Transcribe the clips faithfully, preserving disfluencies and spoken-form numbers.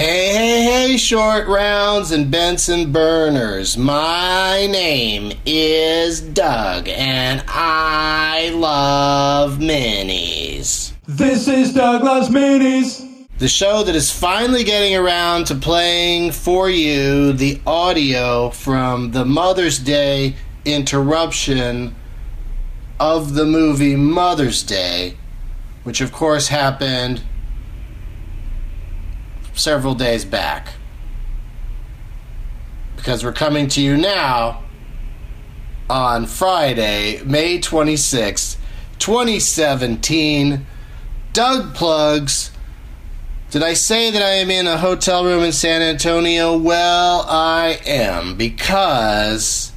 Hey, hey, hey, short rounds and Benson burners. My name is Doug, and I love minis. This is Doug Loves Minis. The show that is finally getting around to playing for you the audio from the Mother's Day interruption of the movie Mother's Day, which of course happened several days back, because we're coming to you now on Friday, May twenty-sixth, twenty seventeen. Doug plugs. Did I say that I am in a hotel room in San Antonio? Well, I am, because,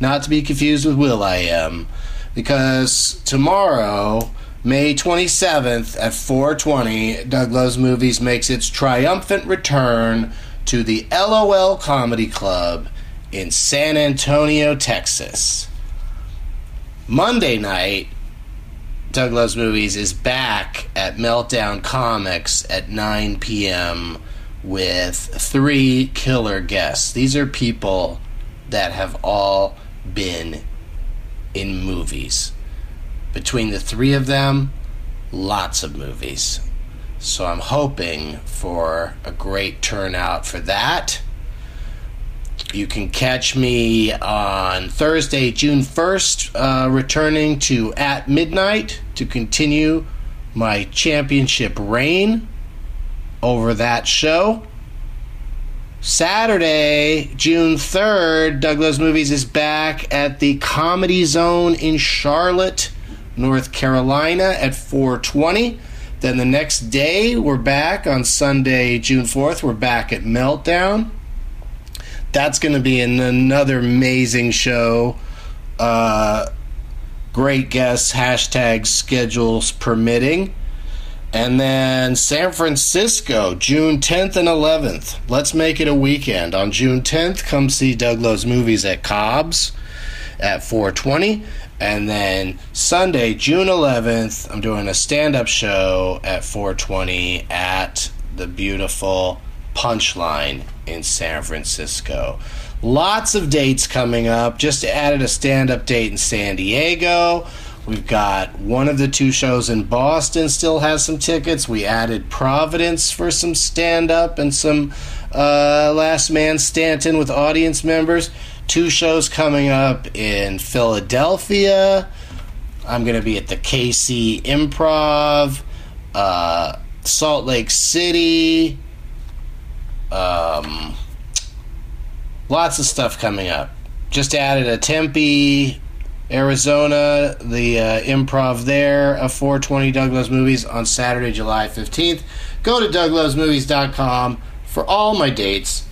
not to be confused with Will I Am, because tomorrow, May twenty-seventh at four twenty, Doug Loves Movies makes its triumphant return to the L O L Comedy Club in San Antonio, Texas. Monday night, Doug Loves Movies is back at Meltdown Comics at nine p.m. with three killer guests. These are people that have all been in movies. Between the three of them, lots of movies. So I'm hoping for a great turnout for that. You can catch me on Thursday, June first, uh, returning to At Midnight to continue my championship reign over that show. Saturday, June third, Doug Loves Movies is back at the Comedy Zone in Charlotte, North Carolina at four twenty. Then the next day, we're back on Sunday, June fourth. We're back at Meltdown. That's going to be an, another amazing show. Uh, great guests, hashtag schedules permitting. And then San Francisco, June tenth and eleventh. Let's make it a weekend. On June tenth, come see Doug Loves Movies at Cobb's at four twenty. And then Sunday, June eleventh, I'm doing a stand-up show at four twenty at the beautiful Punchline in San Francisco. Lots of dates coming up. Just added a stand-up date in San Diego. We've got one of the two shows in Boston still has some tickets. We added Providence for some stand-up and some uh, Last Man Stanton with audience members. Two shows coming up in Philadelphia. I'm going to be at the K C Improv, uh, Salt Lake City. Um, lots of stuff coming up. Just added a Tempe, Arizona, the uh, Improv there, a four twenty Doug Loves Movies on Saturday, July fifteenth. Go to doug loves movies dot com for all my dates.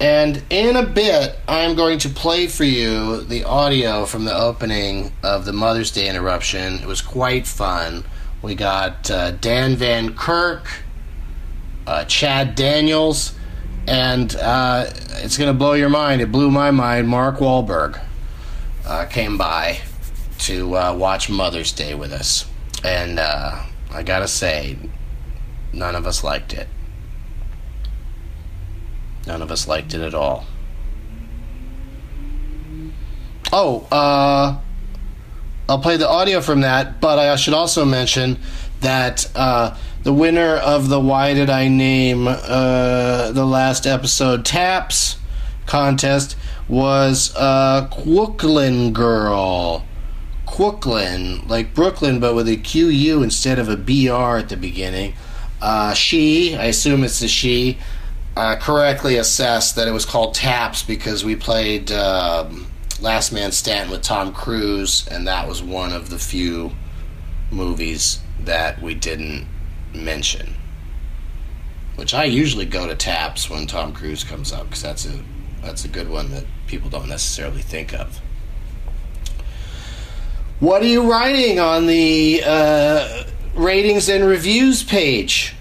And in a bit, I'm going to play for you the audio from the opening of the Mother's Day interruption. It was quite fun. We got uh, Dan Van Kirk, uh, Chad Daniels, and uh, it's going to blow your mind. It blew my mind. Mark Wahlberg uh, came by to uh, watch Mother's Day with us. And uh, I got to say, none of us liked it. None of us liked it at all. Oh, uh, I'll play the audio from that, but I should also mention that uh, the winner of the Why Did I Name uh, the Last Episode Taps contest was uh, Quooklin Girl. Quooklin, like Brooklyn, but with a Q U instead of a B R at the beginning. Uh, she, I assume it's a she, Uh, correctly assessed that it was called Taps because we played uh, Last Man Stanton with Tom Cruise, and that was one of the few movies that we didn't mention. Which I usually go to Taps when Tom Cruise comes up, because that's a, that's a good one that people don't necessarily think of. What are you writing on the uh, ratings and reviews page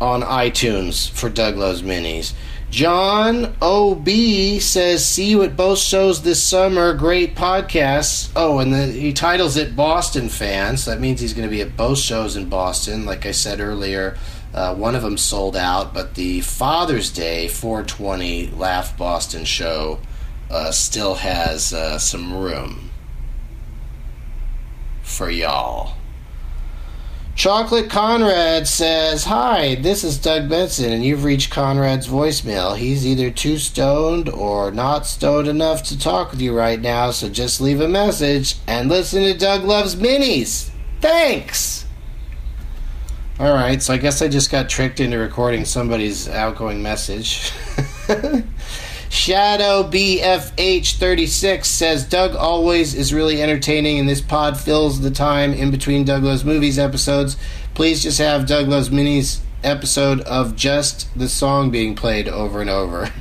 on iTunes for Doug Loves Minis? John O B says, see you at both shows this summer. Great podcasts. Oh, and the, he titles it Boston Fans. That means he's going to be at both shows in Boston. Like I said earlier, Uh, one of them sold out, but the Father's Day four twenty Laugh Boston show uh, still has uh, some room for y'all. Chocolate Conrad says, "Hi, this is Doug Benson, and you've reached Conrad's voicemail. He's either too stoned or not stoned enough to talk with you right now, so just leave a message and listen to Doug Loves Minis. Thanks!" Alright, so I guess I just got tricked into recording somebody's outgoing message. Shadow B F H thirty-six says, "Doug always is really entertaining, and this pod fills the time in between Doug Loves Movies episodes. Please just have Doug Loves Minis episode of just the song being played over and over."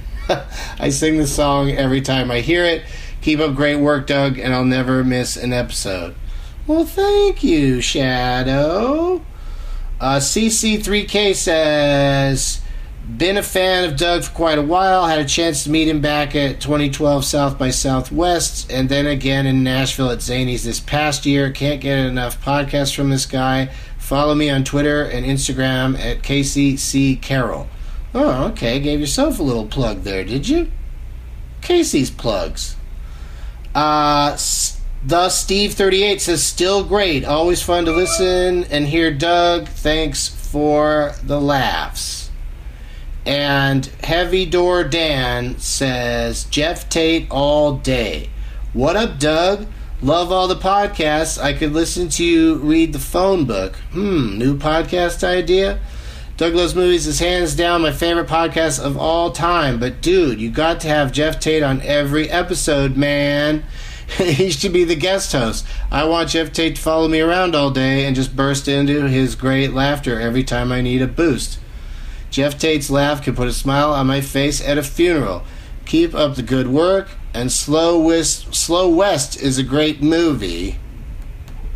I sing the song every time I hear it. Keep up great work, Doug, and I'll never miss an episode. Well, thank you, Shadow. Uh, C C three K says, "Been a fan of Doug for quite a while. Had a chance to meet him back at twenty twelve South by Southwest, and then again in Nashville at Zanies this past year. Can't get enough podcasts from this guy. Follow me on Twitter and Instagram at K C C Carroll. Oh, okay. Gave yourself a little plug there, did you? Casey's plugs. Uh, The Steve thirty-eight says, "Still great. Always fun to listen and hear Doug. Thanks for the laughs." And Heavy Door Dan says, "Jeff Tate all day. What up, Doug? Love all the podcasts. I could listen to you read the phone book." Hmm, new podcast idea? "Doug Loves Movies is hands down my favorite podcast of all time. But, dude, you got to have Jeff Tate on every episode, man. He should be the guest host. I want Jeff Tate to follow me around all day and just burst into his great laughter every time I need a boost. Jeff Tate's laugh can put a smile on my face at a funeral. Keep up the good work, and Slow West, Slow West is a great movie.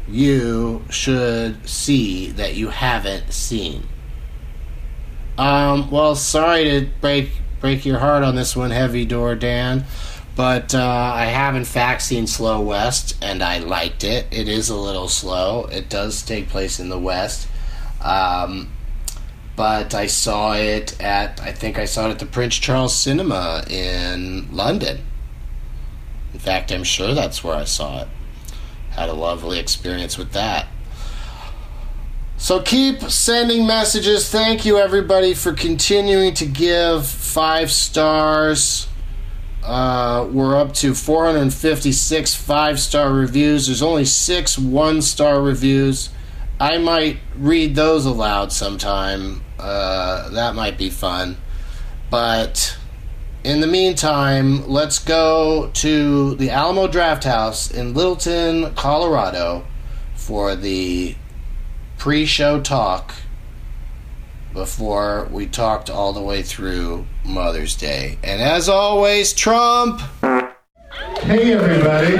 You should see that you haven't seen." Um, well, sorry to break break your heart on this one, Heavy Door Dan, but uh, I have in fact seen Slow West, and I liked it. It is a little slow. It does take place in the West. Um... But I saw it at, I think I saw it at the Prince Charles Cinema in London. In fact, I'm sure that's where I saw it. Had a lovely experience with that. So keep sending messages. Thank you, everybody, for continuing to give five stars. Uh, we're up to four hundred fifty-six five-star reviews. There's only six one-star reviews. I might read those aloud sometime. Uh, that might be fun. But in the meantime, let's go to the Alamo Draft House in Littleton, Colorado for the pre-show talk before we talked all the way through Mother's Day. And as always, Trump! Hey, everybody.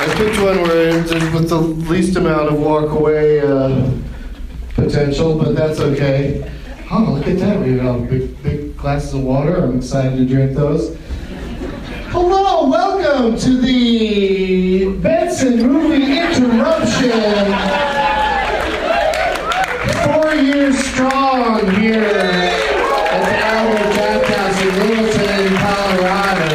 I picked one where with the least amount of walk away uh, potential, but that's okay. Oh, look at that. We have all big, big glasses of water. I'm excited to drink those. Hello, welcome to the Benson Movie Interruption. Four years strong here at the Alamo Draft House in Littleton, Colorado.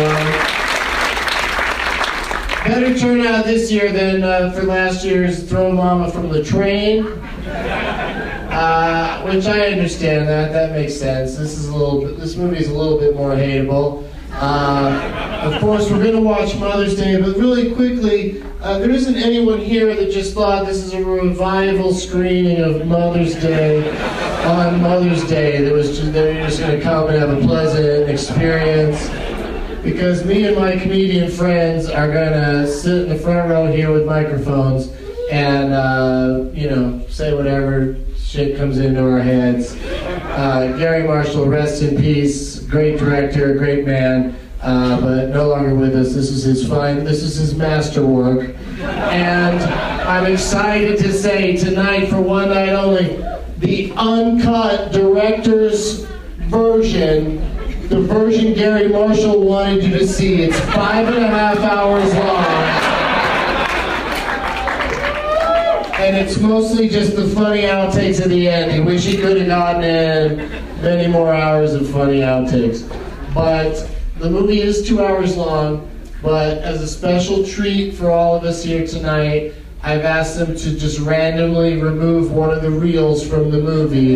Better turnout this year than uh, for last year's Throw Mama from the Train, uh, which I understand that. That makes sense. This is a little bit, this movie's a little bit more hateable. Uh, of course, we're going to watch Mother's Day, but really quickly, uh, there isn't anyone here that just thought this is a revival screening of Mother's Day on Mother's Day. That was just, they were just going to come and have a pleasant experience. Because me and my comedian friends are gonna sit in the front row here with microphones and, uh, you know, say whatever shit comes into our heads. Uh, Garry Marshall, rest in peace, great director, great man, uh, but no longer with us. This is his fine, this is his masterwork. And I'm excited to say tonight, for one night only, the uncut director's version, the version Garry Marshall wanted you to see. It's five and a half hours long. and it's mostly just the funny outtakes at the end. I wish he could have gotten in many more hours of funny outtakes. But the movie is two hours long, but as a special treat for all of us here tonight, I've asked them to just randomly remove one of the reels from the movie.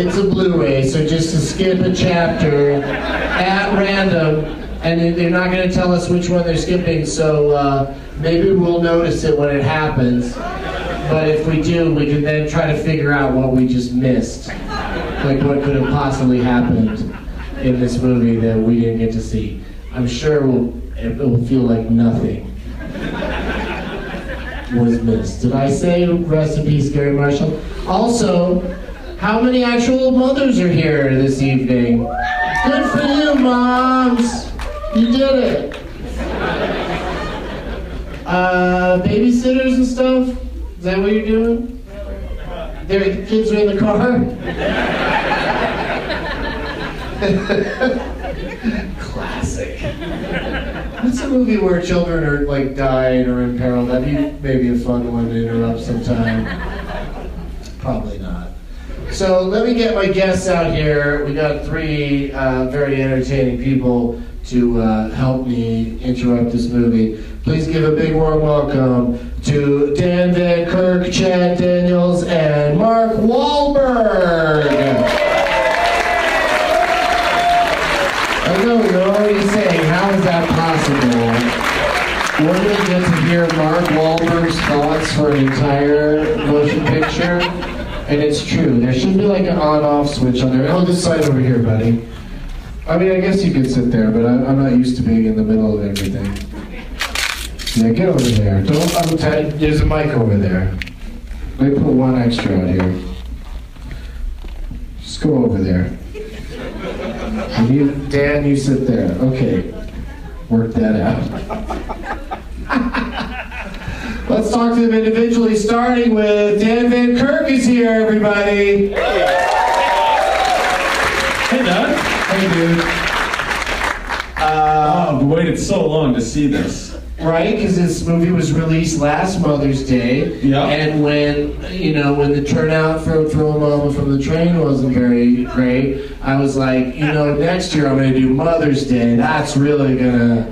It's a Blu-ray, so just to skip a chapter at random, and they're not going to tell us which one they're skipping, so uh, maybe we'll notice it when it happens. But if we do, we can then try to figure out what we just missed. Like what could have possibly happened in this movie that we didn't get to see. I'm sure we'll, it will feel like nothing was missed. Did I say rest in peace, Garry Marshall? Also, how many actual mothers are here this evening? Good for you, moms! You did it! Uh, babysitters and stuff? Is that what you're doing? There, the kids are in the car? Classic. What's a movie where children are like dying or in peril? That'd be maybe a fun one to interrupt sometime. Probably not. So let me get my guests out here. We got three uh, very entertaining people to uh, help me interrupt this movie. Please give a big warm welcome to Dan Van Kirk, Chad Daniels, and Mark Wahlberg. I know you're already saying, how is that possible? We're going to get to hear Mark Wahlberg's thoughts for an entire motion picture. And it's true, there should be like an on-off switch on there. Oh, this side over here, buddy. I mean, I guess you could sit there, but I, I'm not used to being in the middle of everything. Yeah, get over there. Don't untie, there's a mic over there. Let me put one extra out here. Just go over there. And you, Dan, you sit there. Okay, work that out. Let's talk to them individually, starting with Dan Van Kirk is here, everybody. Hey, Doug. Hey, dude. Uh, oh, I've waited so long to see this. Right, because this movie was released last Mother's Day. Yeah. And when, you know, when the turnout for Throw Mama from the Train wasn't very great, I was like, you know, next year I'm going to do Mother's Day. That's really going to...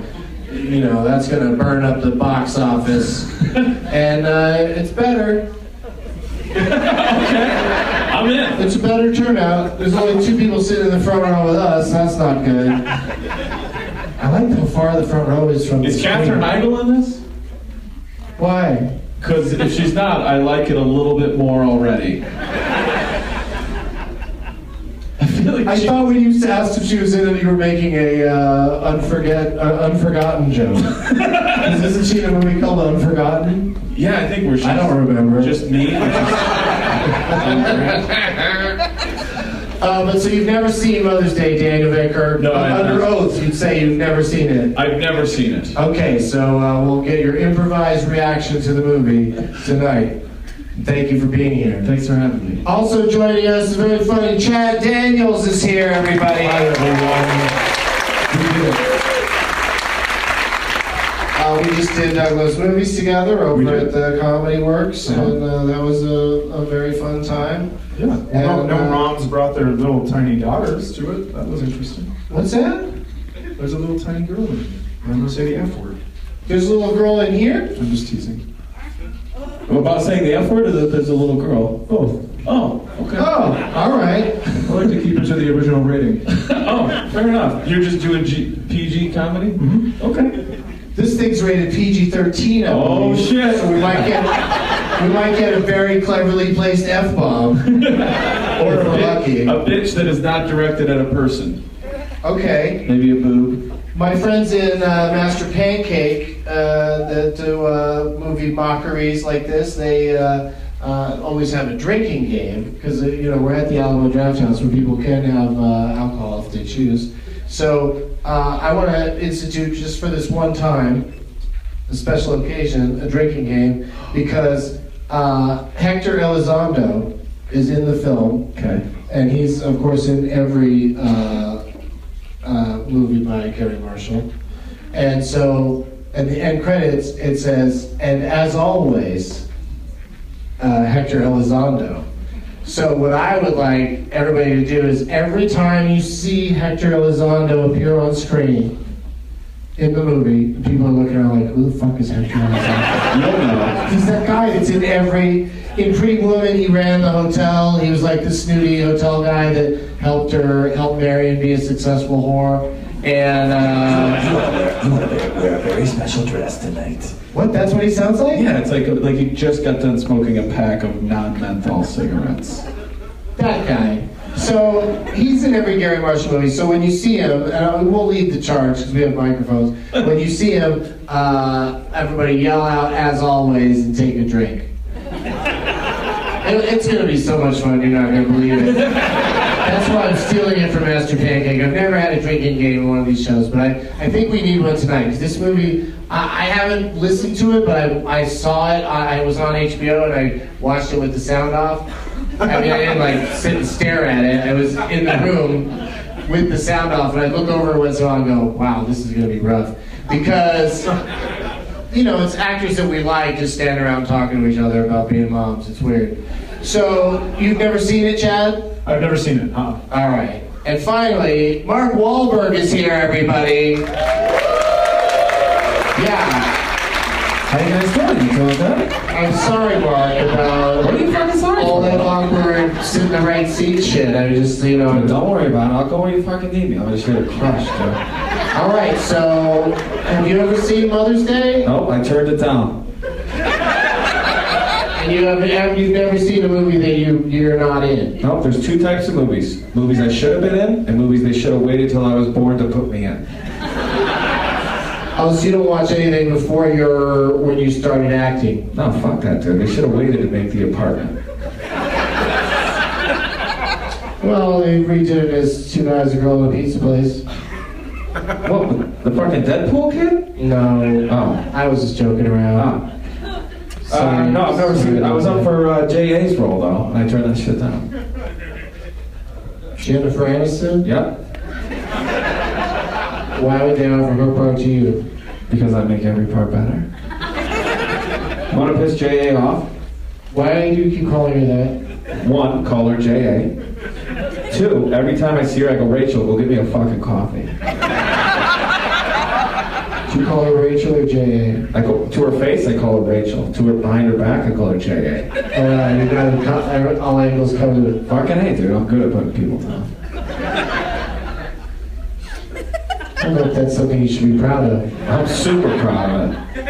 You know, that's going to burn up the box office. And uh, it's better. Okay. I'm in. It's a better turnout. There's only two people sitting in the front row with us. That's not good. I like how far the front row is from the screen. Is Katherine Heigl in this? Why? Because if she's not, I like it a little bit more already. Like I thought when you asked if she was in it, you were making a uh, unforget, uh, Unforgotten joke. Isn't she in a movie called Unforgotten? Yeah, I think we're just... I don't remember. Just me? Just... uh, but so you've never seen Mother's Day, Daniel Baker. No, I haven't. Under oath, you'd say you've never seen it. I've never seen it. Okay, so uh, we'll get your improvised reaction to the movie tonight. Thank you for being here. Thanks for having me. Also joining us is very funny Chad Daniels is here, everybody. Hi, everyone. Uh, we just did Doug Loves Movies together over at the Comedy Works, yeah. and uh, that was a, a very fun time. Yeah. And, no, no uh, moms brought their little tiny daughters to it. That was interesting. What's that? There's a little tiny girl in here. I'm going to say the F word. There's a little girl in here? I'm just teasing. I'm about saying the F word, or that there's a little girl? Both. Oh, okay. Oh, all right. I like to keep it to the original rating. Oh, fair enough. You're just doing G P G comedy? Mm-hmm. Okay. This thing's rated P G thirteen, I Oh, believe. Shit. So we might get we might get a very cleverly placed F-bomb. Or if we're lucky. A bitch that is not directed at a person. Okay. Maybe a boob. My friends in uh, Master Pancake uh, that do uh, movie mockeries like this, they uh, uh, always have a drinking game because uh, you know we're at the Alamo Draft House where people can have uh, alcohol if they choose. So uh, I want to institute just for this one time, a special occasion, a drinking game because uh, Hector Elizondo is in the film, okay, and he's of course in every. Uh, Uh, movie by Garry Marshall, and so at the end credits, it says, and as always, uh, Hector Elizondo. So what I would like everybody to do is every time you see Hector Elizondo appear on screen in the movie, people are looking around like, who the fuck is Hector Elizondo? No, no. He's that guy that's in every... In Pretty Woman, he ran the hotel. He was like the snooty hotel guy that helped her, helped Marion be a successful whore. And, uh... You want to wear a very special dress tonight. What? That's what he sounds like? Yeah, it's like like he just got done smoking a pack of non-menthol cigarettes. That guy. So, he's in every Garry Marshall movie, so when you see him, and we'll leave the charge because we have microphones, when you see him, uh, everybody yell out, as always, and take a drink. It, it's going to be so much fun, you're not going to believe it. That's why I'm stealing it from Master Pancake. I've never had a drinking game in one of these shows, but I, I think we need one tonight. Because this movie, I, I haven't listened to it, but I, I saw it. I, I was on H B O, and I watched it with the sound off. I mean, I didn't, like, sit and stare at it. I was in the room with the sound off, and I'd look over once in a while and go, wow, this is going to be rough. Because... You know, it's actors that we like just standing around talking to each other about being moms. It's weird. So, you've never seen it, Chad? I've never seen it, huh? All right. And finally, Mark Wahlberg is here, everybody. Yeah. How you guys doing? You doing good? I'm sorry, Mark, about what are you fucking sorry all that awkward sitting in the right seat shit. I just, you know... Dude, don't worry about it. I'll go where you fucking need me. I'm just here to crush, dude. All right, so have you ever seen Mother's Day? Nope, I turned it down. And you have, have you never seen a movie that you, you're not in? Nope, there's two types of movies. Movies I should have been in, and movies they should have waited till I was born to put me in. Oh, so you don't watch anything before your, when you started acting? No, fuck that, dude. They should have waited to make The Apartment. Well, they redid it as Two Guys a Girl and a Pizza Place. What, the fucking Deadpool kid? No. Oh. I was just joking around. Oh. Sorry. Uh, no, I've never seen it. I was up for uh, J A's role, though, and I turned that shit down. Jennifer Aniston? Yep. Why would they offer her part to you? Because I make every part better. Want to piss J A off? Why do you keep calling her that? One, call her J A. Two, every time I see her, I go, Rachel, go get me a fucking coffee. You call her Rachel or J A? I go, to her face, I call her Rachel. To her behind her back, I call her J A. Uh, you got all angles covered with fucking hey, dude. I'm good at putting people down. I don't know if that's something you should be proud of. I'm super proud of it.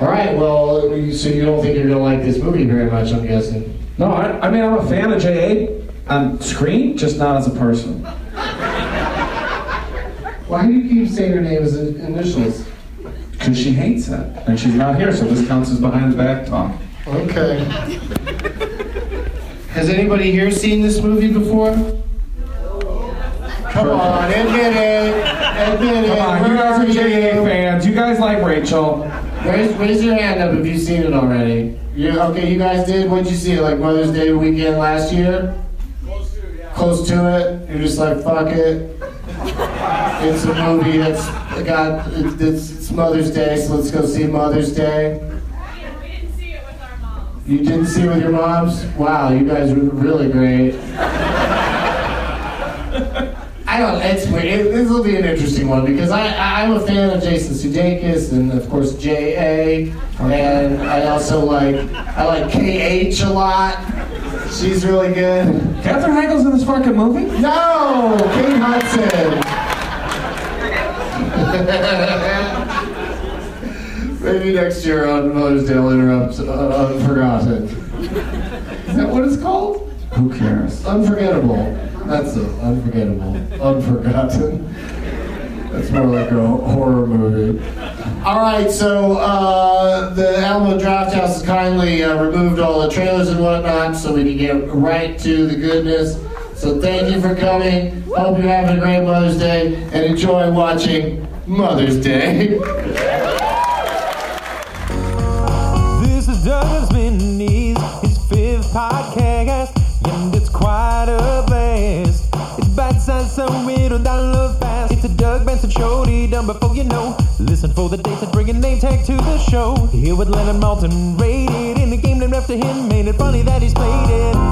All right, well, so you don't think you're gonna like this movie very much, I'm guessing? No, I, I mean I'm a fan of J A on screen, just not as a person. Why do you keep saying her name as initials? Because she hates it, and she's not here, so this counts as behind the back talk. Okay. Has anybody here seen this movie before? No. Come Perfect. on, admit it, admit it. Come on, Where you guys are, are J A fans. You guys like Rachel. Raise, raise your hand up if you've seen it already. You're, okay, you guys did? What'd you see? Like Mother's Day weekend last year? Close to, yeah. Close to it. You're just like, fuck it. It's a movie that's got, it's, it's Mother's Day, so let's go see Mother's Day. Yeah, we didn't see it with our moms. You didn't see it with your moms? Wow, you guys were really great. I don't, it's weird. It, this will be an interesting one because I, I, I'm a fan of Jason Sudeikis and of course J A and I also like, I like K H a lot. She's really good. Katherine Heigl's in this fucking movie? No! Kate Hudson! Maybe next year on Mother's Day I'll interrupt uh, Unforgotten. Is that what it's called? Who cares? Unforgettable. That's it. Unforgettable. Unforgotten. That's more like a horror movie. All right, so uh, the Alamo Draft House has kindly uh, removed all the trailers and whatnot so we can get right to the goodness. So thank you for coming. Hope you're having a great Mother's Day and enjoy watching Mother's Day. This is Doug Loves Movies, his fifth podcast, and it's quite a blast. It's bite-sized, so it'll download fast. It's a Doug Benson show, done before you know. Listen listen for the dates and bring a name tag to the show. Here with Lennon Malton, rated in the game named after him. Ain't it funny that he's played it?